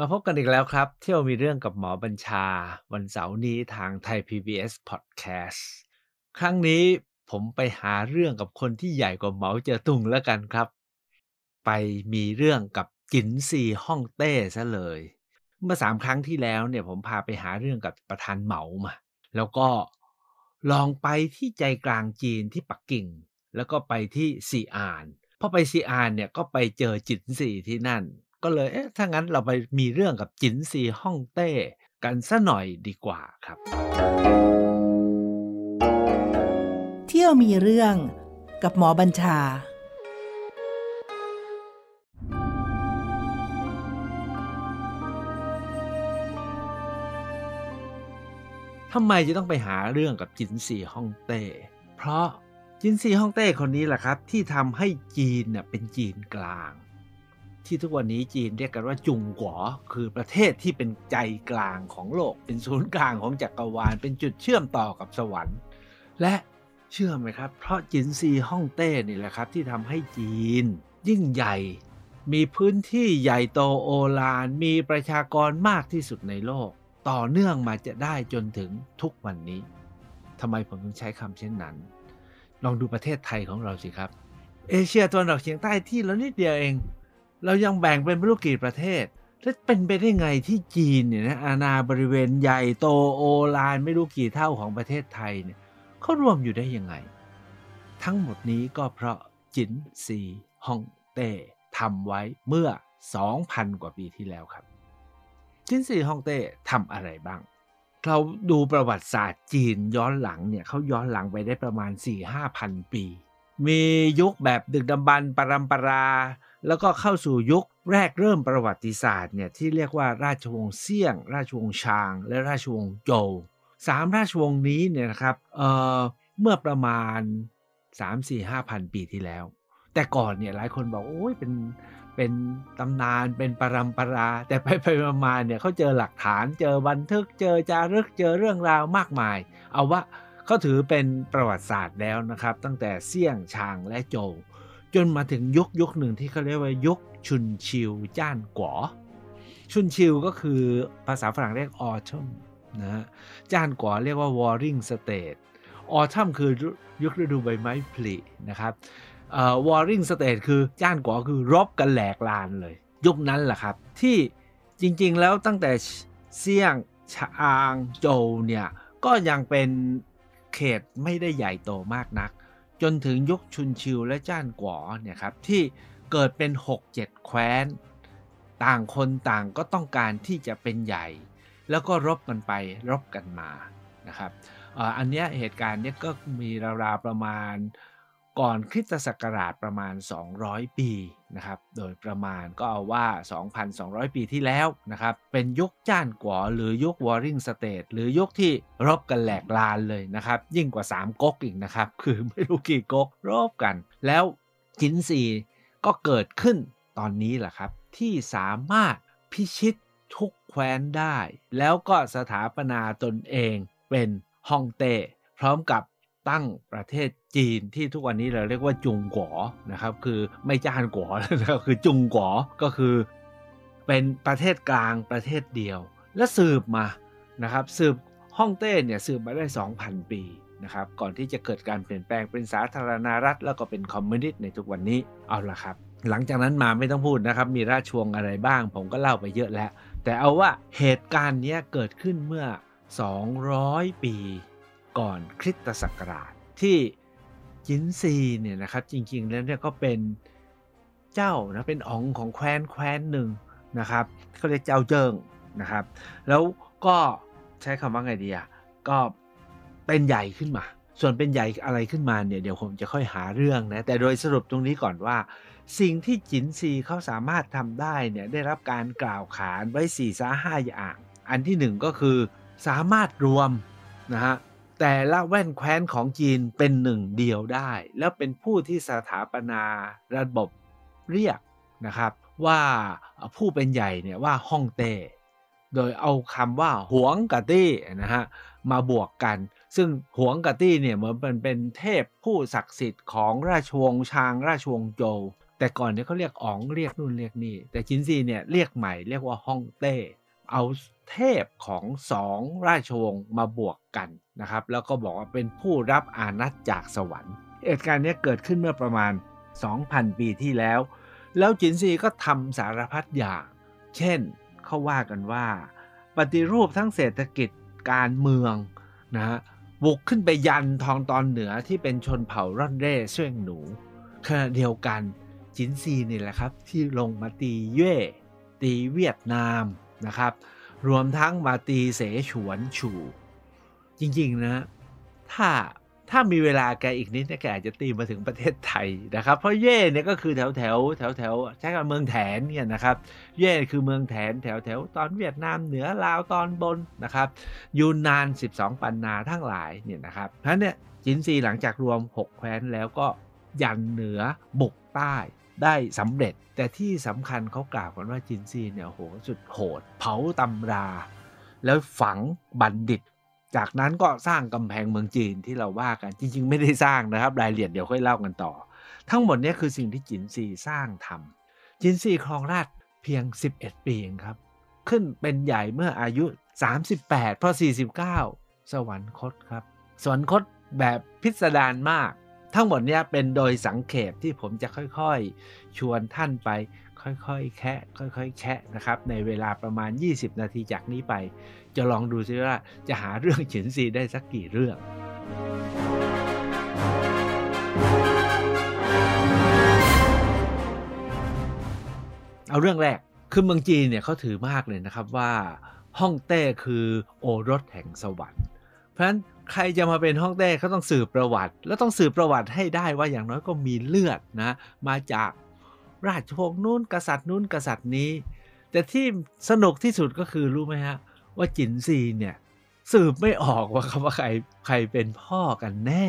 มาพบกันอีกแล้วครับ เที่ยวมีเรื่องกับหมอบัญชา วันเสาร์นี้ทางไทย PBS Podcast ครั้งนี้ผมไปหาเรื่องกับคนที่ใหญ่กว่าเหมาเจ๋อตุงแล้วกันครับ ไปมีเรื่องกับจินซีฮ่องเต้ซะเลย เมื่อ3ครั้งที่แล้วเนี่ยผมพาไปหาเรื่องกับประธานเหมามาแล้วก็ลองไปที่ใจกลางจีนที่ปักกิ่งแล้วก็ไปที่ซีอานพอไปซีอานเนี่ยก็ไปเจอจินซีที่นั่นก็เลยถ้างั้นเราไปมีเรื่องกับจินซีฮ่องเต้กันซะหน่อยดีกว่าครับเที่ยวมีเรื่องกับหมอบัญชาทำไมจะต้องไปหาเรื่องกับจินซีฮ่องเต้เพราะจินซีฮ่องเต้คนนี้แหละครับที่ทำให้จีนเป็นจีนกลางที่ทุกวันนี้จีนเรียกกันว่าจุงกั๋วคือประเทศที่เป็นใจกลางของโลกเป็นศูนย์กลางของจักรวาลเป็นจุดเชื่อมต่อกับสวรรค์และเชื่อไหมครับเพราะจินซีฮ่องเต้นี่แหละครับที่ทำให้จีนยิ่งใหญ่มีพื้นที่ใหญ่โตโอฬารมีประชากรมากที่สุดในโลกต่อเนื่องมาจะได้จนถึงทุกวันนี้ทำไมผมถึงใช้คำเช่นนั้นลองดูประเทศไทยของเราสิครับเอเชียตะวันออกเฉียงใต้ที่เรานิดเดียวเองเรายังแบ่งเป็นไม่รู้กี่ประเทศแล้วเป็นไปได้ไงที่จีนเนี่ยนะอาณาบริเวณใหญ่โตโอฬารไม่รู้กี่เท่าของประเทศไทยเนี่ยเขารวมอยู่ได้ยังไงทั้งหมดนี้ก็เพราะจินซีฮ่องเต้ทำไว้เมื่อ 2,000 กว่าปีที่แล้วครับจินซีฮ่องเต้ทำอะไรบ้างเราดูประวัติศาสตร์จีนย้อนหลังเนี่ยเขาย้อนหลังไปได้ประมาณ 4-5,000 ปีมียุคแบบดึกดำบรรพ์ปรัมปราแล้วก็เข้าสู่ยุคแรกเริ่มประวัติศาสตร์เนี่ยที่เรียกว่าราชวงศ์เซี่ยงราชวงศ์ชางและราชวงศ์โจว3ราชวงศ์นี้เนี่ยนะครับเมื่อประมาณ 3-4-5,000 ปีที่แล้วแต่ก่อนเนี่ยหลายคนบอกโอ้ยเป็นตำนานเป็นปรัมปราแต่ไปมาเนี่ยเขาเจอหลักฐานเจอบันทึกเจอจารึกเจอเรื่องราวมากมายเอาว่าเขาถือเป็นประวัติศาสตร์แล้วนะครับตั้งแต่เซี่ยงชางและโจวจนมาถึงยุคหนึ่งที่เขาเรียกว่ายุคชุนชิวจ้านก๋อชุนชิวก็คือภาษาฝรั่งเรียก Autumnนะจ้านก๋อเรียกว่า Warring State Autumn คือยุคฤดูใบไม้ผลินะครับWarring State คือจ้านก๋อคือรบกันแหลกลานเลยยุคนั้นแหละครับที่จริงๆแล้วตั้งแต่เซี่ยงชางโจวเนี่ยก็ยังเป็นเขตไม่ได้ใหญ่โตมากนักจนถึงยุคชุนชิวและจ้านก๋อเนี่ยครับที่เกิดเป็น 6-7 แคว้นต่างคนต่างก็ต้องการที่จะเป็นใหญ่แล้วก็รบกันไปรบกันมานะครับอันเนี้ยเหตุการณ์เนี้ยก็มีราวๆประมาณก่อนคริสตศักราชประมาณ200ปีนะครับโดยประมาณก็เอาว่า 2,200 ปีที่แล้วนะครับเป็นยุคจ้านก๋อหรือยุค Warring State หรือยุคที่รบกันแหลกลานเลยนะครับยิ่งกว่า3ก๊กอีกนะครับคือไม่รู้กี่ก๊กรบกันแล้วจินซีก็เกิดขึ้นตอนนี้แหละครับที่สามารถพิชิตทุกแคว้นได้แล้วก็สถาปนาตนเองเป็นฮ่องเต้พร้อมกับตั้งประเทศจีนที่ทุกวันนี้เราเรียกว่าจุงกั๋วนะครับคือไม่จ้านกั๋วแล้วคือจุงกั๋วก็คือเป็นประเทศกลางประเทศเดียวและสืบมานะครับสืบฮ่องเต้เนี่ยสืบมาได้ 2,000 ปีนะครับก่อนที่จะเกิดการเปลี่ยนแปลงเป็นสาธารณรัฐแล้วก็เป็นคอมมิวนิสต์ในทุกวันนี้เอาล่ะครับหลังจากนั้นมาไม่ต้องพูดนะครับมีราชวงศ์อะไรบ้างผมก็เล่าไปเยอะแล้วแต่เอาว่าเหตุการณ์นี้เกิดขึ้นเมื่อ200ปีก่อนคริสตศักราชที่จินซีเนี่ยนะครับจริงๆแล้วเนี่ยก็เป็นเจ้านะเป็นอ๋องของแคว้นหนึ่งนะครับเขาเรียกเจ้าเจิงนะครับแล้วก็ใช้คำว่าไงดีอ่ะก็เป็นใหญ่ขึ้นมาส่วนเป็นใหญ่อะไรขึ้นมาเนี่ยเดี๋ยวผมจะค่อยหาเรื่องนะแต่โดยสรุปตรงนี้ก่อนว่าสิ่งที่จินซีเขาสามารถทำได้เนี่ยได้รับการกล่าวขานไว้ 4-5 อย่างอันที่หนึ่งก็คือสามารถรวมนะฮะแต่ละแว่นแคว้นของจีนเป็นหนึ่งเดียวได้แล้วเป็นผู้ที่สถาปนาระบบเรียกนะครับว่าผู้เป็นใหญ่เนี่ยว่าฮ่องเต้โดยเอาคำว่าหวงกะตี้นะฮะมาบวกกันซึ่งหวงกะตี้เนี่ยเหมือนเป็นเทพผู้ศักดิ์สิทธิ์ของราชวงศ์ชางราชวงศ์โจว แต่ก่อนเนี่ยเขาเรียกอ๋องเรียกนู่นเรียกนี่แต่จินซีเนี่ยเรียกใหม่เรียกว่าฮ่องเต้เอาเทพของสองราชวงศ์มาบวกกันนะครับแล้วก็บอกว่าเป็นผู้รับอานัตจากสวรรค์เหตุการณ์นี้เกิดขึ้นเมื่อประมาณ 2,000 ปีที่แล้วแล้วจินซีก็ทำสารพัดอย่างเช่นเขาว่ากันว่าปฏิรูปทั้งเศรษฐกิจการเมืองนะฮะบุกขึ้นไปยันทองตอนเหนือที่เป็นชนเผ่าร่อนเร่เสี่ยงหนูขณะเดียวกันจินซีนี่แหละครับที่ลงมาตีเย่ตีเวียดนามนะครับรวมทั้งมาตีเสฉวนชูจริงๆนะถ้ามีเวลาแกอีกนิดนะแกอาจจะตีมาถึงประเทศไทยนะครับเพราะเย่เนี่ยก็คือแถวใช้คำเมืองแถนเนี่ยนะครับเย่คือเมืองแถนแถวตอนเวียดนามเหนือลาวตอนบนนะครับยูนนาน12ปันนาทั้งหลายเนี่ยนะครับเพราะฉะนั้นเนี่ยจินซีหลังจากรวม6แคว้นแล้วก็ยันเหนือบุกใต้ได้สำเร็จแต่ที่สำคัญเขากล่าวกันว่าจินซีเนี่ยโหสุดโหดเผาตำราแล้วฝังบัณฑิตจากนั้นก็สร้างกำแพงเมืองจีนที่เราว่ากันจริงๆไม่ได้สร้างนะครับรายละเอียดเดี๋ยวค่อยเล่ากันต่อทั้งหมดนี้คือสิ่งที่จินซีสร้างทำจินซีครองราชเพียง11ปีเองครับขึ้นเป็นใหญ่เมื่ออายุ38เพราะ49สวรรคตครับสวรรคตแบบพิสดารมากทั้งหมดนี้เป็นโดยสังเขปที่ผมจะค่อยๆชวนท่านไปค่อยๆแคะนะครับในเวลาประมาณ20นาทีจากนี้ไปจะลองดูซิว่าจะหาเรื่องฉินซีได้สักกี่เรื่องเอาเรื่องแรกคือเมืองจีนเนี่ยเขาถือมากเลยนะครับว่าฮ่องเต้คือโอรสแห่งสวรรค์เพราะฉะนั้นใครจะมาเป็นฮ่องเต้เขาต้องสืบประวัติแล้วต้องสืบประวัติให้ได้ว่าอย่างน้อยก็มีเลือดนะมาจากราชวงศ์นู้นกษัตริย์นู้นกษัตริย์นี้แต่ที่สนุกที่สุดก็คือรู้ไหมฮะว่าจินซีเนี่ยสืบไม่ออกว่าใครเป็นพ่อกันแน่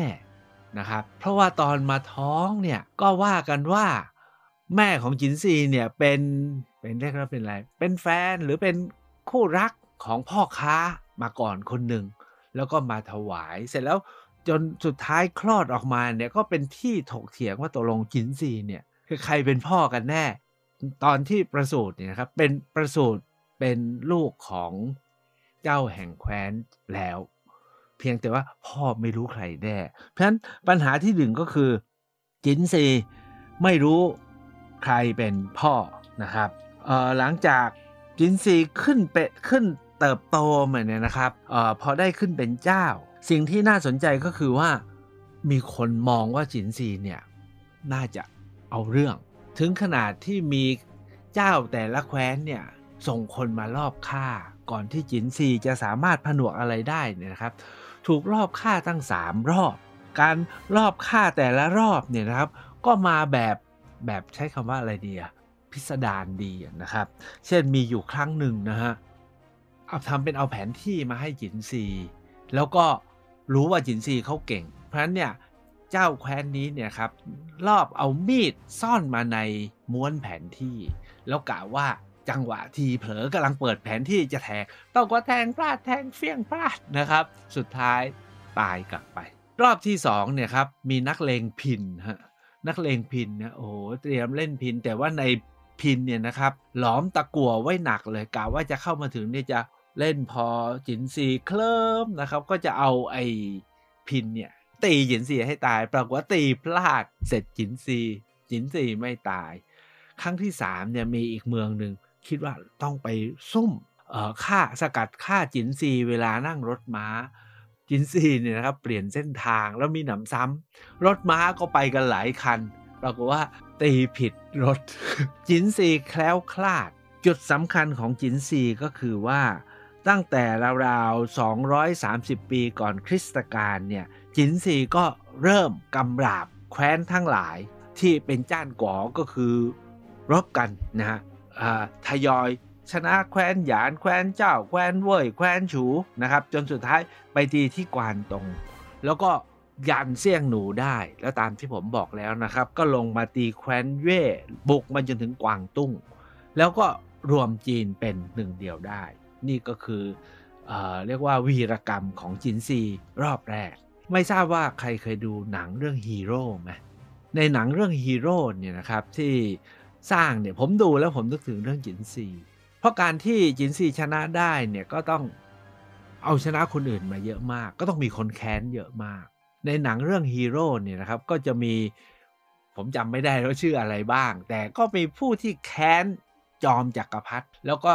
นะครับเพราะว่าตอนมาท้องเนี่ยก็ว่ากันว่าแม่ของจินซีเนี่ยเป็นเรียกว่าเป็นอะไรเป็นแฟนหรือเป็นคู่รักของพ่อค้ามาก่อนคนหนึ่งแล้วก็มาถวายเสร็จแล้วจนสุดท้ายคลอดออกมาเนี่ยก็เป็นที่ถกเถียงว่าตกลงจินซีเนี่ยคือใครเป็นพ่อกันแน่ตอนที่ประสูติเนี่ยครับเป็นประสูติเป็นลูกของเจ้าแห่งแคว้นแล้วเพียงแต่ว่าพ่อไม่รู้ใครแน่เพราะฉะนั้นปัญหาที่หนึ่งก็คือจินซีไม่รู้ใครเป็นพ่อนะครับหลังจากจินซีขึ้นเติบโตมาเนี่ยนะครับพอได้ขึ้นเป็นเจ้าสิ่งที่น่าสนใจก็คือว่ามีคนมองว่าจินซีเนี่ยน่าจะเอาเรื่องถึงขนาดที่มีเจ้าแต่ละแคว้นเนี่ยส่งคนมารอบฆ่าก่อนที่จินซีจะสามารถผนวกอะไรได้เนี่ยนะครับถูกรอบฆ่าตั้ง3รอบการรอบฆ่าแต่ละรอบเนี่ยนะครับก็มาแบบใช้คำว่าอะไรดีพิสดารดีนะครับเช่นมีอยู่ครั้งหนึ่งนะฮะเอาแผนที่มาให้จินซีแล้วก็รู้ว่าจินซีเขาเก่งเพราะฉะนั้นเนี่ยเจ้าแคว้นนี้เนี่ยครับรอบเอามีดซ่อนมาในม้วนแผนที่แล้วกะว่าจังหวะทีเผลอกำลังเปิดแผนที่จะแทงต้องก็แทงพลาดแทงเฟี้ยงพลาดนะครับสุดท้ายตายกลับไปรอบที่2เนี่ยครับมีนักเลงพิณฮะนักเลงพิณนะโอ้เตรียมเล่นพิณแต่ว่าในพิณเนี่ยนะครับหลอมตะกั่วไว้หนักเลยกะว่าจะเข้ามาถึงเนี่ยจะเล่นพอจินซีเคลิ้มนะครับก็จะเอาไอ้พิณเนี่ยตีจินซีให้ตายปรากฏว่าตีพลาดเสร็จจินซีไม่ตายครั้งที่3เนี่ยมีอีกเมืองหนึ่งคิดว่าต้องไปซุ่มฆ่าสกัดฆ่าจินซีเวลานั่งรถม้าจินซีเนี่ยนะครับเปลี่ยนเส้นทางแล้วมีหนำซ้ำรถม้าก็ไปกันหลายคันปรากฏว่าตีผิดรถ จินซีแคล้วคลาดจุดสำคัญของจินซีก็คือว่าตั้งแต่ราวๆ230ปีก่อนคริสตกาลเนี่ยจินซีก็เริ่มกำราบแคว้นทั้งหลายที่เป็นจ้านก๋อก็คือรบกันนะฮะทยอยชนะแคว้นหยานแคว้นเจ้าแคว้นเว่ยแคว้นฉูนะครับจนสุดท้ายไปตีที่กวานตงแล้วก็ยันเซี่ยงหนูได้แล้วตามที่ผมบอกแล้วนะครับก็ลงมาตีแคว้นเว่ยบุกมาจนถึงกวางตุ้งแล้วก็รวมจีนเป็นหนึ่งเดียวได้นี่ก็คือเรียกว่าวีรกรรมของจินซีรอบแรกไม่ทราบว่าใครเคยดูหนังเรื่องฮีโร่ไหม ในหนังเรื่องฮีโร่เนี่ยนะครับที่สร้างเนี่ยผมดูแล้วผมนึกถึงเรื่องจินซีเพราะการที่จินซีชนะได้เนี่ยก็ต้องเอาชนะคนอื่นมาเยอะมากก็ต้องมีคนแค้นเยอะมากในหนังเรื่องฮีโร่เนี่ยนะครับก็จะมีผมจำไม่ได้แล้วชื่ออะไรบ้างแต่ก็มีผู้ที่แค้นจอมจักรพรรดิแล้วก็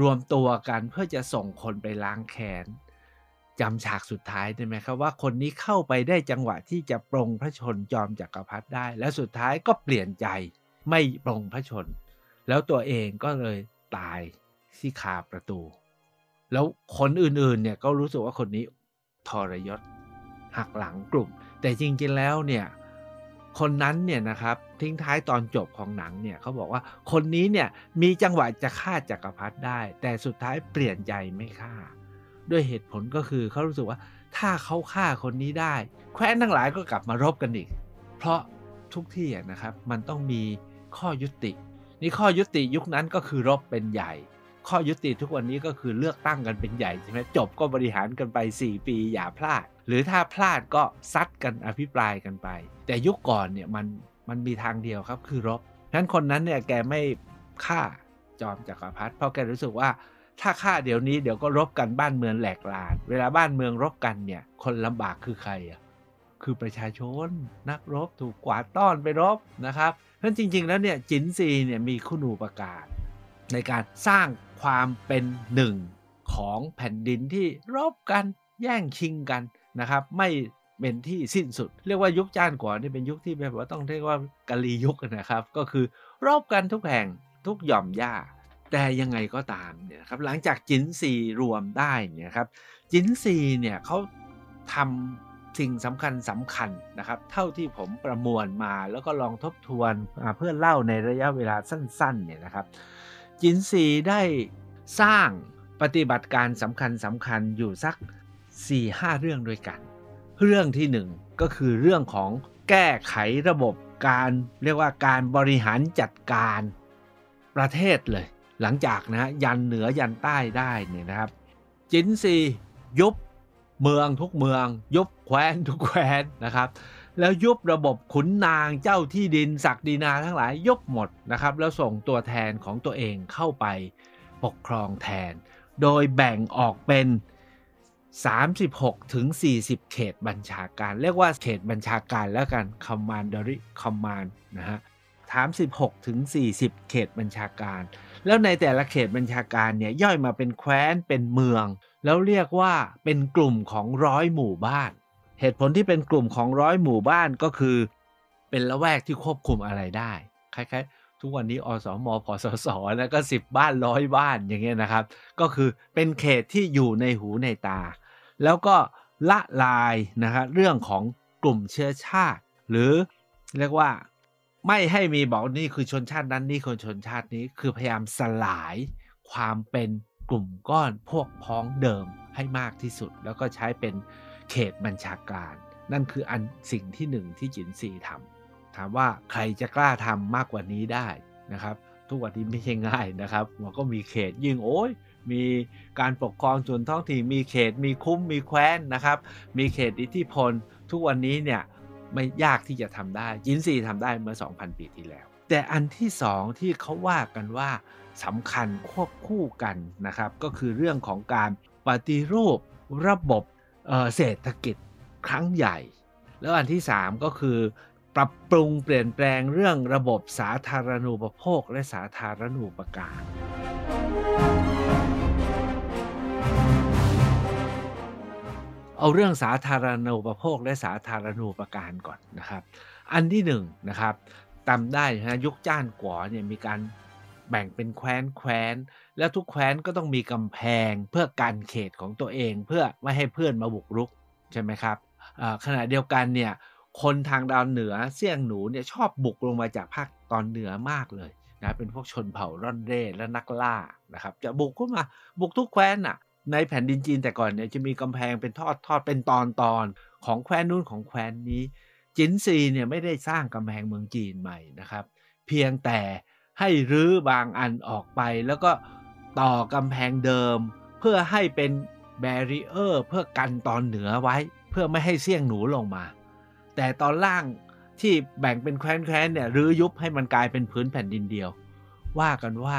รวมตัวกันเพื่อจะส่งคนไปล้างแค้นจำฉากสุดท้ายได้ไหมครับว่าคนนี้เข้าไปได้จังหวะที่จะปรงพระชนจอมจักรพรรดิได้และสุดท้ายก็เปลี่ยนใจไม่ปรงพระชนแล้วตัวเองก็เลยตายที่คาประตูแล้วคนอื่นๆเนี่ยก็รู้สึกว่าคนนี้ทรยศหักหลังกลุ่มแต่จริงๆแล้วเนี่ยคนนั้นเนี่ยนะครับทิ้งท้ายตอนจบของหนังเนี่ยเขาบอกว่าคนนี้เนี่ยมีจังหวะจะฆ่าจักรพรรดิได้แต่สุดท้ายเปลี่ยนใจไม่ฆ่าด้วยเหตุผลก็คือเขารู้สึกว่าถ้าเขาฆ่าคนนี้ได้แคว้นทั้งหลายก็กลับมารบกันอีกเพราะทุกที่นะครับมันต้องมีข้อยุตินี่ข้อยุติยุคนั้นก็คือรบเป็นใหญ่ข้อยุติทุกวันนี้ก็คือเลือกตั้งกันเป็นใหญ่ใช่ไหมจบก็บริหารกันไป4ปีอย่าพลาดหรือถ้าพลาดก็ซัดกันอภิปรายกันไปแต่ยุคก่อนเนี่ยมันมีทางเดียวครับคือรบฉะนั้นคนนั้นเนี่ยแกไม่ฆ่าจอมจักรพรรดิเพราะแกรู้สึกว่าถ้าฆ่าเดี๋ยวนี้เดี๋ยวก็รบกันบ้านเมืองแหลกลานเวลาบ้านเมืองรบกันเนี่ยคนลำบากคือใครอ่ะคือประชาชนนักรบถูกกวาดต้อนไปรบนะครับเพราะจริงๆแล้วเนี่ยจินซีเนี่ยมีคุณูปการในการสร้างความเป็นหนึ่งของแผ่นดินที่รบกันแย่งชิงกันนะครับไม่เป็นที่สิ้นสุดเรียกว่ายุคจานก่อนนี่เป็นยุคที่แบบว่าต้องเรียกว่ากาลียุคนะครับก็คือรบกันทุกแห่งทุกหย่อมหญ้าแต่ยังไงก็ตามเนี่ยครับหลังจากจินซีรวมได้เนี่ยครับจินซีเนี่ยเขาทำสิ่งสำคัญนะครับเท่าที่ผมประมวลมาแล้วก็ลองทบทวนเพื่อเล่าในระยะเวลาสั้นๆเนี่ยนะครับจินซีได้สร้างปฏิบัติการสำคัญอยู่สัก 4-5 เรื่องด้วยกันเรื่องที่หนึ่งก็คือเรื่องของแก้ไขระบบการเรียกว่าการบริหารจัดการประเทศเลยหลังจากนะยันเหนือยันใต้ได้เนี่ยนะครับจินซียุบเมืองทุกเมืองยุบแคว้นทุกแคว้นนะครับแล้วยุบระบบขุนนางเจ้าที่ดินศักดินาทั้งหลายยุบหมดนะครับแล้วส่งตัวแทนของตัวเองเข้าไปปกครองแทนโดยแบ่งออกเป็น36-40 เขตบัญชาการเรียกว่าเขตบัญชาการแล้วกัน Commandery Command นะฮะ36-40 เขตบัญชาการแล้วในแต่ละเขตบัญชาการเนี่ยย่อยมาเป็นแคว้นเป็นเมืองแล้วเรียกว่าเป็นกลุ่มของ100หมู่บ้านเหตุผลที่เป็นกลุ่มของ100หมู่บ้านก็คือเป็นละแวกที่ควบคุมอะไรได้คล้ายๆทุกวันนี้อสมพสสนะก็10บ้าน100บ้านอย่างเงี้ยนะครับก็คือเป็นเขตที่อยู่ในหูในตาแล้วก็ละลายนะครับเรื่องของกลุ่มเชื้อชาติหรือเรียกว่าไม่ให้มีบอกนี่คือชนชาตินั้นนี่คือชนชาตินี้คือพยายามสลายความเป็นกลุ่มก้อนพวกพ้องเดิมให้มากที่สุดแล้วก็ใช้เป็นเขตบัญชาการนั่นคืออันสิ่งที่หนึ่งที่จินซีทำถามว่าใครจะกล้าทำมากกว่านี้ได้นะครับทุกวันนี้ไม่ใช่ง่ายนะครับมันก็มีเขตยิ่งโอ้ยมีการปกครองส่วนท้องถิ่นมีเขตมีคุ้มมีแคว้นนะครับมีเขตอิทธิพลทุกวันนี้เนี่ยไม่ยากที่จะทำได้จินซีทำได้เมื่อ 2,000 ปีที่แล้วแต่อันที่สองที่เขาว่ากันว่าสำคัญควบคู่กันนะครับก็คือเรื่องของการปฏิรูประบบเศรษฐกิจครั้งใหญ่แล้วอันที่สามก็คือปรับปรุงเปลี่ยนแปลงเรื่องระบบสาธารณูปโภคและสาธารณูปการเอาเรื่องสาธารณูปโภคและสาธารณูปการก่อนนะครับอันที่หนึ่งนะครับจำได้นะยุคจ้านก๋อเนี่ยมีการแบ่งเป็นแคว้นแล้วทุกแคว้นก็ต้องมีกำแพงเพื่อกันเขตของตัวเองเพื่อไม่ให้เพื่อนมาบุกรุกใช่ไหมครับขณะเดียวกันเนี่ยคนทางดาวเหนือเสี่ยงหนูเนี่ยชอบบุกลงมาจากภาคตอนเหนือมากเลยนะเป็นพวกชนเผ่าร่อนเร่และนักล่านะครับจะบุกเข้ามาบุกทุกแคว้นอ่ะในแผ่นดินจีนแต่ก่อนเนี่ยจะมีกำแพงเป็นทอดเป็นตอนของแคว้นนู้นของแคว้นนี้จินซีเนี่ยไม่ได้สร้างกำแพงเมืองจีนใหม่นะครับเพียงแต่ให้รื้อบางอันออกไปแล้วก็ต่อกำแพงเดิมเพื่อให้เป็นแบรีเออร์เพื่อกันตอนเหนือไว้เพื่อไม่ให้เสี่ยงหนูลงมาแต่ตอนล่าง ที่แบ่งเป็นแคว้นๆเนี่ยรื้อยุบให้มันกลายเป็นพื้นแผ่นดินเดียวว่ากันว่า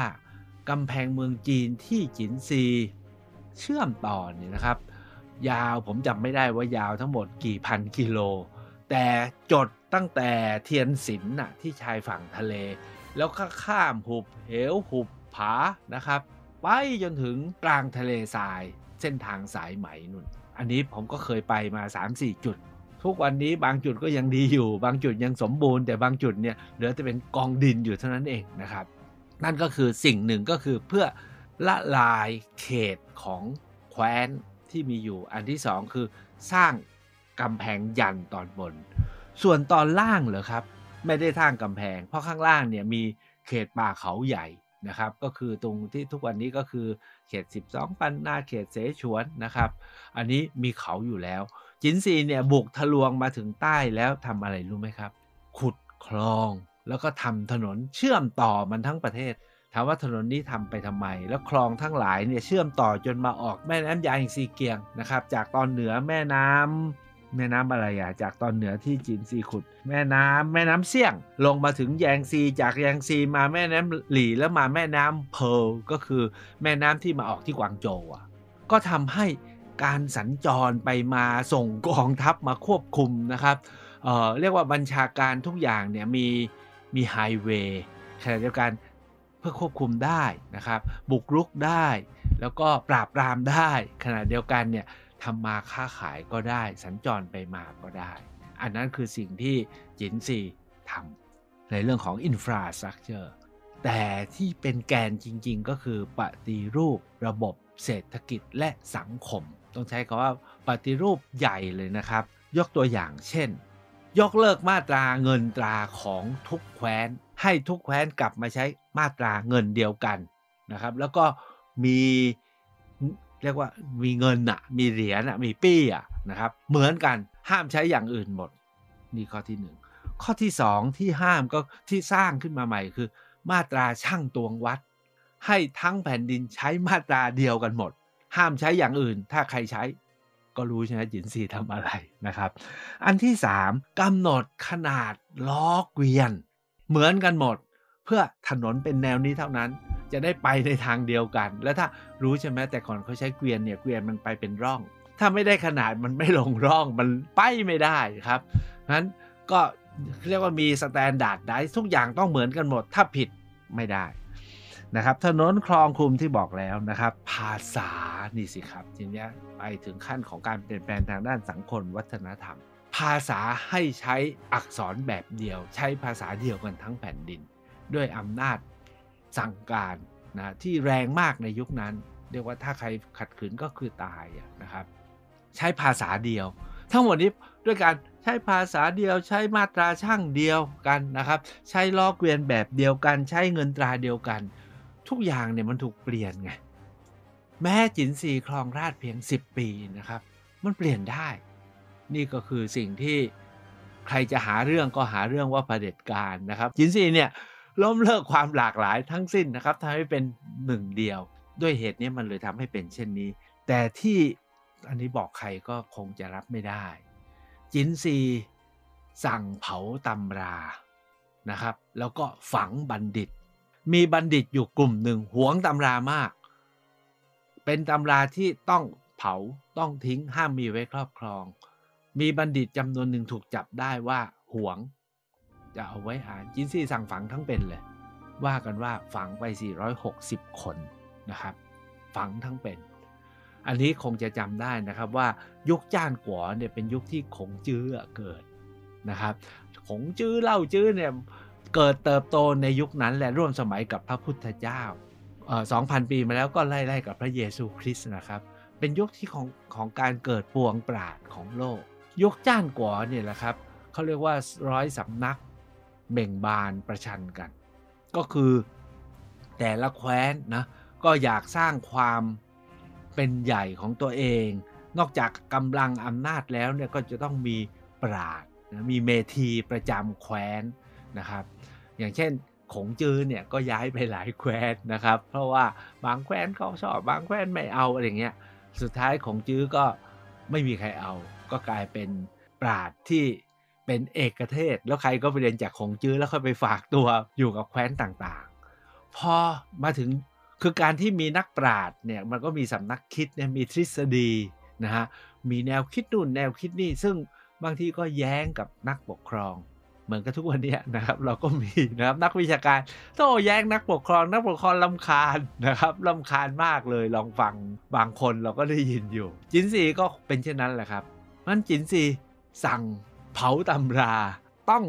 กำแพงเมืองจีนที่จินซีเชื่อมต่อเนี่ยนะครับยาวผมจำไม่ได้ว่ายาวทั้งหมดกี่พันกิโลแต่จดตั้งแต่เทียนสินน่ะที่ชายฝั่งทะเลแล้วก็ข้ามหุบเหวหุบผานะครับไปจนถึงกลางทะเลทรายเส้นทางสายไหมนุ่นอันนี้ผมก็เคยไปมา 3-4 จุดทุกวันนี้บางจุดก็ยังดีอยู่บางจุดยังสมบูรณ์แต่บางจุดเนี่ยเหลือจะเป็นกองดินอยู่เท่านั้นเองนะครับนั่นก็คือสิ่งหนึ่งก็คือเพื่อละลายเขตของแคว้นที่มีอยู่อันที่สองคือสร้างกำแพงยันตอนบนส่วนตอนล่างเหรอครับไม่ได้สร้างกำแพงเพราะข้างล่างเนี่ยมีเขตป่าเขาใหญ่นะครับก็คือตรงที่ทุกวันนี้ก็คือเขต12ปันนาเขตเสฉวนนะครับอันนี้มีเขาอยู่แล้วจินซีเนี่ยบุกทะลวงมาถึงใต้แล้วทำอะไรรู้ไหมครับขุดคลองแล้วก็ทำถนนเชื่อมต่อมันทั้งประเทศถามว่าถนนนี้ทำไปทำไมแล้วคลองทั้งหลายเนี่ยเชื่อมต่อจนมาออกแม่น้ำยางซีเกียงนะครับจากตอนเหนือแม่น้ำอะไรอ่ะจากตอนเหนือที่จินซีขุดแม่น้ำเซี่ยงลงมาถึงแยงซีจากแยงซีมาแม่น้ำหลี่แล้วมาแม่น้ำเพลก็คือแม่น้ำที่มาออกที่กวางโจวอ่ะก็ทำให้การสัญจรไปมาส่งกองทัพมาควบคุมนะครับเรียกว่าบัญชาการทุกอย่างเนี่ยมีไฮเวย์ขณะเดียวกันเพื่อควบคุมได้นะครับบุกรุกได้แล้วก็ปราบปรามได้ขณะเดียวกันเนี่ยทำมาค้าขายก็ได้สัญจรไปมาก็ได้อันนั้นคือสิ่งที่จินซีทำในเรื่องของอินฟราสตรักเจอร์แต่ที่เป็นแกนจริงๆก็คือปฏิรูประบบเศรษฐกิจและสังคมต้องใช้คำว่าปฏิรูปใหญ่เลยนะครับยกตัวอย่างเช่นยกเลิกมาตราเงินตราของทุกแคว้นให้ทุกแคว้นกลับมาใช้มาตราเงินเดียวกันนะครับแล้วก็มีเรียกว่ามีเงินอะมีเหรียญอะมีปี้อะนะครับเหมือนกันห้ามใช้อย่างอื่นหมดนี่ข้อที่1ข้อที่2ที่ห้ามก็ที่สร้างขึ้นมาใหม่คือมาตราช่างตวงวัดให้ทั้งแผ่นดินใช้มาตราเดียวกันหมดห้ามใช้อย่างอื่นถ้าใครใช้ก็รู้ใช่ไหมจินซีทำอะไรนะครับอันที่3กำหนดขนาดล้อเกวียนเหมือนกันหมดเพื่อถนนเป็นแนวนี้เท่านั้นจะได้ไปในทางเดียวกันแล้วถ้ารู้ใช่ไหมแต่ก่อนเขาใช้เกวียนเนี่ยเกวียนมันไปเป็นร่องถ้าไม่ได้ขนาดมันไม่ลงร่องมันไปไม่ได้ครับนั้นก็เรียกว่ามีสแตนดาร์ดได้ทุกอย่างต้องเหมือนกันหมดถ้าผิดไม่ได้นะครับถนนคลองคลุมที่บอกแล้วนะครับภาษานี่สิครับทีนี้ไปถึงขั้นของการเปลี่ยนแปลงทางด้านสังคมวัฒนธรรมภาษาให้ใช้อักษรแบบเดียวใช้ภาษาเดียวกันทั้งแผ่นดินด้วยอำนาจสั่งการนะที่แรงมากในยุคนั้นเรียกว่าถ้าใครขัดขืนก็คือตายนะครับใช้ภาษาเดียวทั้งหมดนี้ด้วยการใช้ภาษาเดียวใช้มาตราช่างเดียวกันนะครับใช้ล้อเกวียนแบบเดียวกันใช้เงินตราเดียวกันทุกอย่างเนี่ยมันถูกเปลี่ยนไงแม้จินซีครองราชย์เพียง10ปีนะครับมันเปลี่ยนได้นี่ก็คือสิ่งที่ใครจะหาเรื่องก็หาเรื่องว่าเผด็จการนะครับจินซีเนี่ยล้มเลิกความหลากหลายทั้งสิ้นนะครับทำให้เป็นหนึ่งเดียวด้วยเหตุนี้มันเลยทำให้เป็นเช่นนี้แต่ที่อันนี้บอกใครก็คงจะรับไม่ได้จินซีสั่งเผาตำรานะครับแล้วก็ฝังบัณฑิตมีบัณฑิตอยู่กลุ่มหนึ่งหวงตำรามากเป็นตำราที่ต้องเผาต้องทิ้งห้ามมีไว้ครอบครองมีบัณฑิตจำนวนหนึ่งถูกจับได้ว่าหวงจะเอาไว้อ่านจินซีสั่งฝังทั้งเป็นเลยว่ากันว่าฝังไป460คนนะครับฝังทั้งเป็นอันนี้คงจะจำได้นะครับว่ายุคจ้านกั๋วเนี่ยเป็นยุคที่ขงจื้อเกิดนะครับขงจื้อเล่าจื้อเนี่ยเกิดเติบโตในยุคนั้นและร่วมสมัยกับพระพุทธเจ้า2,000 ปีมาแล้วก็ไล่ๆกับพระเยซูคริสต์นะครับเป็นยุคที่ของการเกิดปวงปราดของโลกยุคจ้านกั๋วเนี่ยแหละครับเขาเรียกว่าร้อยสำนักเบ่งบานประชันกันก็คือแต่ละแคว้นนะก็อยากสร้างความเป็นใหญ่ของตัวเองนอกจากกำลังอำนาจแล้วเนี่ยก็จะต้องมีปราดนะมีเมธีประจำแคว้นนะครับอย่างเช่นขงจื้อเนี่ยก็ย้ายไปหลายแคว้นนะครับเพราะว่าบางแคว้นเขาชอบบางแคว้นไม่เอาอะไรเงี้ยสุดท้ายขงจื้อก็ไม่มีใครเอาก็กลายเป็นปราดที่ เป็นเอกเทศแล้วใครก็ไปเรียนจากของจื้อแล้วค่อยไปฝากตัวอยู่กับแคว้นต่างๆพอมาถึงคือการที่มีนักปราชญ์เนี่ยมันก็มีสำนักคิดเนี่ยมีทฤษฎีนะฮะมีแนวคิดนู่นแนวคิดนี่ซึ่งบางทีก็แย้งกับนักปกครองเหมือนกับทุกวันนี้นะครับเราก็มีนะครับนักวิชาการโต้แย้งนักปกครองรำคาญนะครับรำคาญมากเลยลองฟังบางคนเราก็ได้ยินอยู่จินซีก็เป็นเช่นนั้นแหละครับนั้นจินซีสั่งเผาตำราต้อง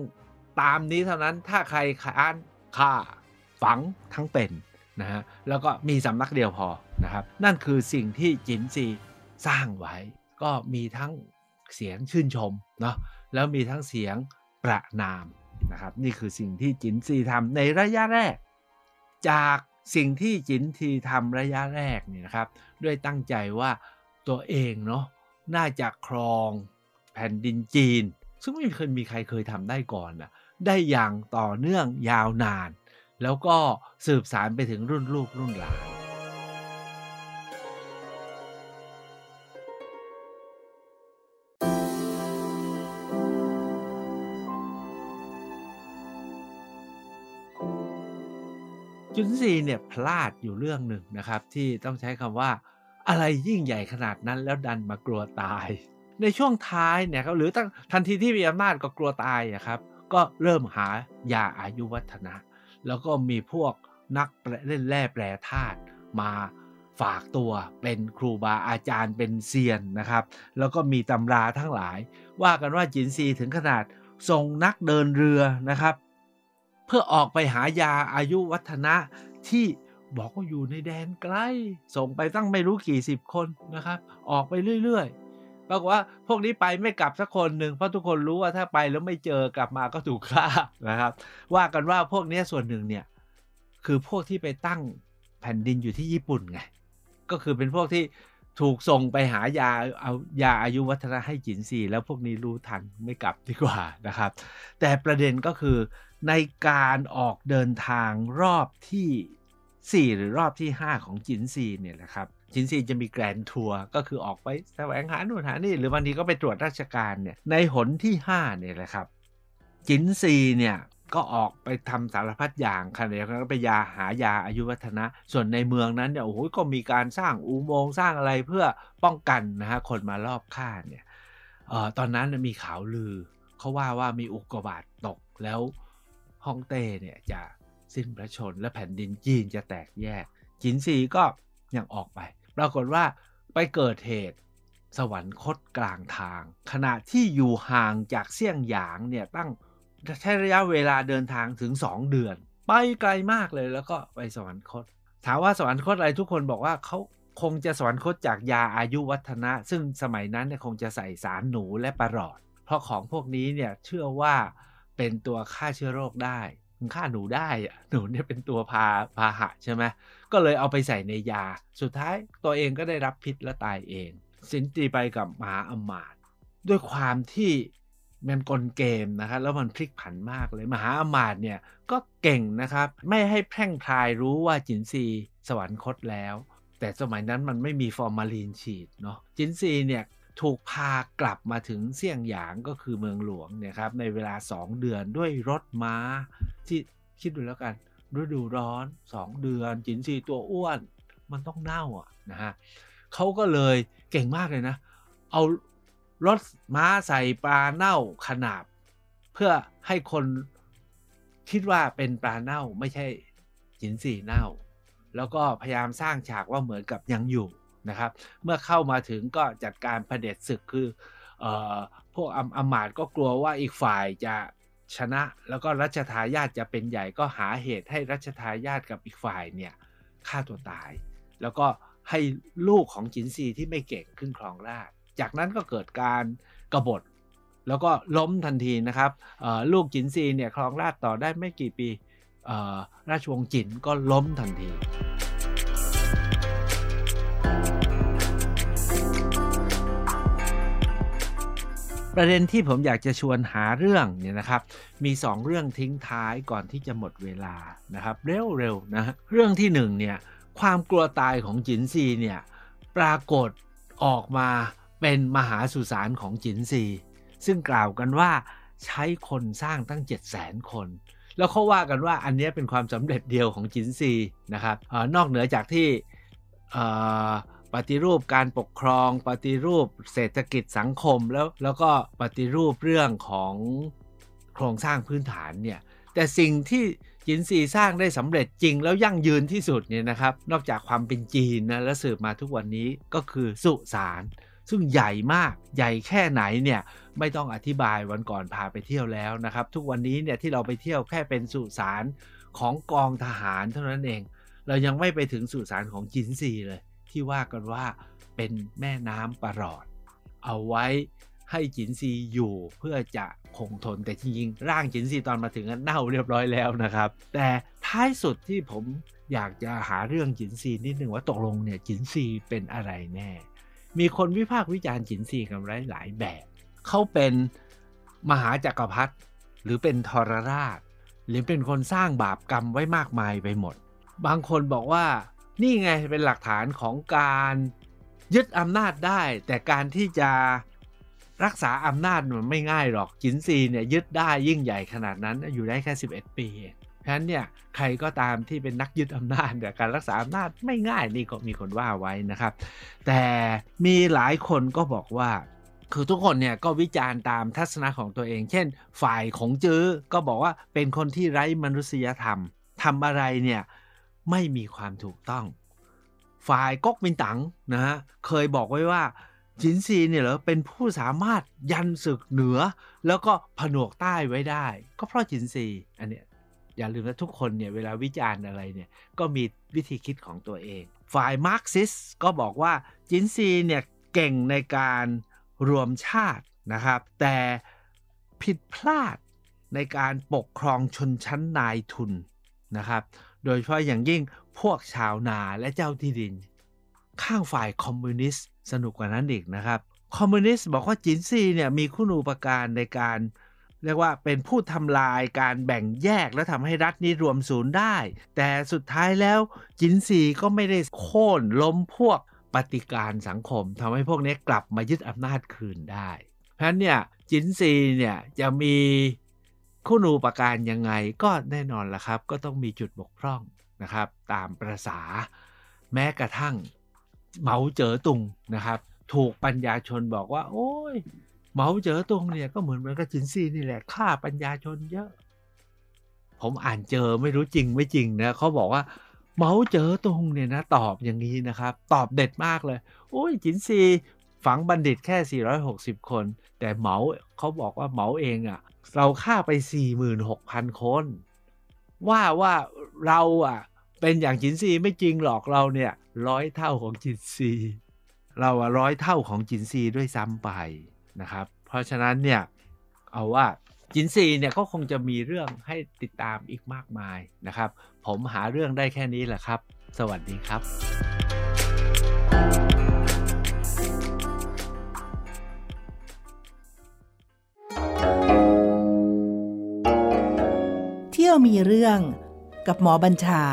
ตามนี้เท่านั้นถ้าใครค้านฆ่าฝังทั้งเป็นนะฮะแล้วก็มีสำนักเดียวพอนะครับนั่นคือสิ่งที่จินซีสร้างไว้ก็มีทั้งเสียงชื่นชมเนาะแล้วมีทั้งเสียงประนามนะครับนี่คือสิ่งที่จินซีทำในระยะแรกจากสิ่งที่จินซีทำระยะแรกนี่นะครับด้วยตั้งใจว่าตัวเองเนาะน่าจะครองแผ่นดินจีนซึ่งไม่เคยมีใครเคยทำได้ก่อนนะได้อย่างต่อเนื่องยาวนานแล้วก็สืบสานไปถึงรุ่นลูกรุ่นหลานจุนซีเนี่ยพลาดอยู่เรื่องหนึ่งนะครับที่ต้องใช้คำว่าอะไรยิ่งใหญ่ขนาดนั้นแล้วดันมากลัวตายในช่วงท้ายเนี่ยครับหรือตั้งทันทีที่มีอำนาจก็กลัวตายครับก็เริ่มหายาอายุวัฒนะแล้วก็มีพวกนักเล่นแร่แปรธาตุมาฝากตัวเป็นครูบาอาจารย์เป็นเซียนนะครับแล้วก็มีตำราทั้งหลายว่ากันว่าจินซีถึงขนาดส่งนักเดินเรือนะครับเพื่อออกไปหายาอายุวัฒนะที่บอกว่าอยู่ในแดนไกลส่งไปตั้งไม่รู้กี่สิบคนนะครับออกไปเรื่อยๆปรากฏว่าพวกนี้ไปไม่กลับสักคนหนึ่งเพราะทุกคนรู้ว่าถ้าไปแล้วไม่เจอกลับมาก็ถูกฆ่านะครับว่ากันว่าพวกนี้ส่วนหนึ่งเนี่ยคือพวกที่ไปตั้งแผ่นดินอยู่ที่ญี่ปุ่นไงก็คือเป็นพวกที่ถูกส่งไปหายาเอายาอายุวัฒนะให้จินซีแล้วพวกนี้รู้ทันไม่กลับดีกว่านะครับแต่ประเด็นก็คือในการออกเดินทางรอบที่4หรือรอบที่5ของจินซีเนี่ยนะครับจินซีจะมีแกรนทัวร์ก็คือออกไปแสวงหานู่นหานี่หรือบางทีก็ไปตรวจราชการเนี่ยในหนที่5เนี่ยแหละครับจินซีเนี่ยก็ออกไปทำสารพัดอย่างขณะเดียวกันก็ไปหายาอายุวัฒนะส่วนในเมืองนั้นเนี่ยโอ้โหก็มีการสร้างอุโมงค์สร้างอะไรเพื่อป้องกันนะฮะคนมารอบฆ่าเนี่ยตอนนั้นมีข่าวลือเขาว่ามีอุกกาบาตตกแล้วฮ่องเต้เนี่ยจะสิ้นพระชนม์และแผ่นดินจีนจะแตกแยกจินซีก็ยังออกไปปรากฏว่าไปเกิดเหตุสวรรคตกลางทางขณะที่อยู่ห่างจากเซี่ยงหยางเนี่ยตั้งใช้ระยะเวลาเดินทางถึง2เดือนไปไกลมากเลยแล้วก็ไปสวรรคตถามว่าสวรรคตอะไรทุกคนบอกว่าเขาคงจะสวรรคตจากยาอายุวัฒนะซึ่งสมัยนั้นเนี่ยคงจะใส่สารหนูและปรอดเพราะของพวกนี้เนี่ยเชื่อว่าเป็นตัวฆ่าเชื้อโรคได้ฆ่าหนูได้หนูเนี่ยเป็นตัวพาหะใช่ไหมก็เลยเอาไปใส่ในยาสุดท้ายตัวเองก็ได้รับพิษและตายเองสินตีไปกับมหาอมาตย์ด้วยความที่มันกลเกมนะครับแล้วมันพลิกผันมากเลยมหาอมาตย์เนี่ยก็เก่งนะครับไม่ให้แพร่งพรายรู้ว่าจินซีสวรรคตแล้วแต่สมัยนั้นมันไม่มีฟอร์มาลีนฉีดเนาะจินซีเนี่ยถูกพากลับมาถึงเซี่ยงหยางก็คือเมืองหลวงเนี่ยครับในเวลา2เดือนด้วยรถม้าที่คิดดูแล้วกันฤดูร้อน2เดือนจินซีตัวอ้วนมันต้องเน่านะฮะเขาก็เลยเก่งมากเลยนะเอารถม้าใส่ปลาเน่าขนาบเพื่อให้คนคิดว่าเป็นปลาเน่าไม่ใช่จินซีเน่าแล้วก็พยายามสร้างฉากว่าเหมือนกับยังอยู่นะครับเมื่อเข้ามาถึงก็จัดการเผด็จศึกคือพวกอำมาตย์ก็กลัวว่าอีกฝ่ายจะชนะแล้วก็รัชทายาทจะเป็นใหญ่ก็หาเหตุให้รัชทายาทกับอีกฝ่ายเนี่ยฆ่าตัวตายแล้วก็ให้ลูกของจินซีที่ไม่เก่งขึ้นครองราชจากนั้นก็เกิดการกบฏแล้วก็ล้มทันทีนะครับลูกจินซีเนี่ยครองราชต่อได้ไม่กี่ปีราชวงศ์จินก็ล้มทันทีประเด็นที่ผมอยากจะชวนหาเรื่องเนี่ยนะครับมี2เรื่องทิ้งท้ายก่อนที่จะหมดเวลานะครับเร็วๆนะเรื่องที่1เนี่ยความกลัวตายของจินซีเนี่ยปรากฏออกมาเป็นมหาสุสานของจินซีซึ่งกล่าวกันว่า ใช้คนสร้างตั้ง 700,000 คนแล้วเขาว่ากันว่าอันนี้เป็นความสำเร็จเดียวของจินซีนะครับนอกเหนือจากที่ปฏิรูปการปกครองปฏิรูปเศรษฐกิจสังคมแล้วก็ปฏิรูปเรื่องของโครงสร้างพื้นฐานเนี่ยแต่สิ่งที่จินซีสร้างได้สำเร็จจริงแล้วยั่งยืนที่สุดเนี่ยนะครับนอกจากความเป็นจีนนะและสืบมาทุกวันนี้ก็คือสุสานซึ่งใหญ่มากใหญ่แค่ไหนเนี่ยไม่ต้องอธิบายวันก่อนพาไปเที่ยวแล้วนะครับทุกวันนี้เนี่ยที่เราไปเที่ยวแค่เป็นสุสานของกองทหารเท่านั้นเองเรายังไม่ไปถึงสุสานของจินซีเลยที่ว่ากันว่าเป็นแม่น้ำประหลอดเอาไว้ให้จินซีอยู่เพื่อจะคงทนแต่จริงๆร่างจินซีตอนมาถึงนั้นเน่าเรียบร้อยแล้วนะครับแต่ท้ายสุดที่ผมอยากจะหาเรื่องจินซีนิดนึงว่าตกลงเนี่ยจินซีเป็นอะไรแน่มีคนวิพากษ์วิจารณ์จินซีกันหลายแบบเขาเป็นมหาจักรพรรดิหรือเป็นทรราชหรือเป็นคนสร้างบาปกรรมไว้มากมายไปหมดบางคนบอกว่านี่ไงเป็นหลักฐานของการยึดอำนาจได้แต่การที่จะรักษาอำนาจมันไม่ง่ายหรอกจินซีเนี่ยยึดได้ยิ่งใหญ่ขนาดนั้นอยู่ได้แค่11ปีเพราะฉะนั้นเนี่ยใครก็ตามที่เป็นนักยึดอำนาจเนี่ยการรักษาอำนาจไม่ง่ายนี่ก็มีคนว่าไว้นะครับแต่มีหลายคนก็บอกว่าคือทุกคนเนี่ยก็วิจารณ์ตามทัศนะของตัวเองเช่นฝ่ายของจื้อก็บอกว่าเป็นคนที่ไร้มนุษยธรรมทำอะไรเนี่ยไม่มีความถูกต้องฝ่ายก๊กมินตั๋งนะฮะเคยบอกไว้ว่าจินซีเนี่ยเหรอเป็นผู้สามารถยันศึกเหนือแล้วก็ผนวกใต้ไว้ได้ก็เพราะจินซีอันเนี้ยอย่าลืมนะทุกคนเนี่ยเวลาวิจารณ์อะไรเนี่ยก็มีวิธีคิดของตัวเองฝ่ายมาร์กซิสก็บอกว่าจินซีเนี่ยเก่งในการรวมชาตินะครับแต่ผิดพลาดในการปกครองชนชั้นนายทุนนะครับโดยเฉพาะอย่างยิ่งพวกชาวนาและเจ้าที่ดินข้างฝ่ายคอมมิวนิสต์สนุกกว่านั้นอีกนะครับคอมมิวนิสต์บอกว่าจินซีเนี่ยมีคุณูปการในการเรียกว่าเป็นผู้ทำลายการแบ่งแยกและทำให้รัฐนี้รวมศูนย์ได้แต่สุดท้ายแล้วจินซีก็ไม่ได้โค่นล้มพวกปฏิการสังคมทำให้พวกนี้กลับมายึดอำนาจคืนได้เพราะฉะนั้นเนี่ยจินซีเนี่ยจะมีคุณูปการยังไงก็แน่นอนละครับก็ต้องมีจุดบกพร่องนะครับตามประสาแม้กระทั่งเหมาเจ๋อตุงนะครับถูกปัญญาชนบอกว่าโอ้ยเหมาเจ๋อตุงเนี่ยก็เหมือนกับจินซีนี่แหละฆ่าปัญญาชนเยอะผมอ่านเจอไม่รู้จริงไม่จริงนะเขาบอกว่าเหมาเจ๋อตุงเนี่ยนะตอบอย่างนี้นะครับตอบเด็ดมากเลยโอ้ยจินซีฝังบัณฑิตแค่460คนแต่เหมาเขาบอกว่าเหมาเองอ่ะเราฆ่าไป 46,000 คนว่าเราอ่ะเป็นอย่างจินซีไม่จริงหรอกเราเนี่ย100 เท่าของจินซีเราอ่ะ100 เท่าของจินซีด้วยซ้ำไปนะครับเพราะฉะนั้นเนี่ยเอาว่าจินซีเนี่ยก็คงจะมีเรื่องให้ติดตามอีกมากมายนะครับผมหาเรื่องได้แค่นี้แหละครับสวัสดีครับเที่ยวมีเรื่องกับหมอบัญชา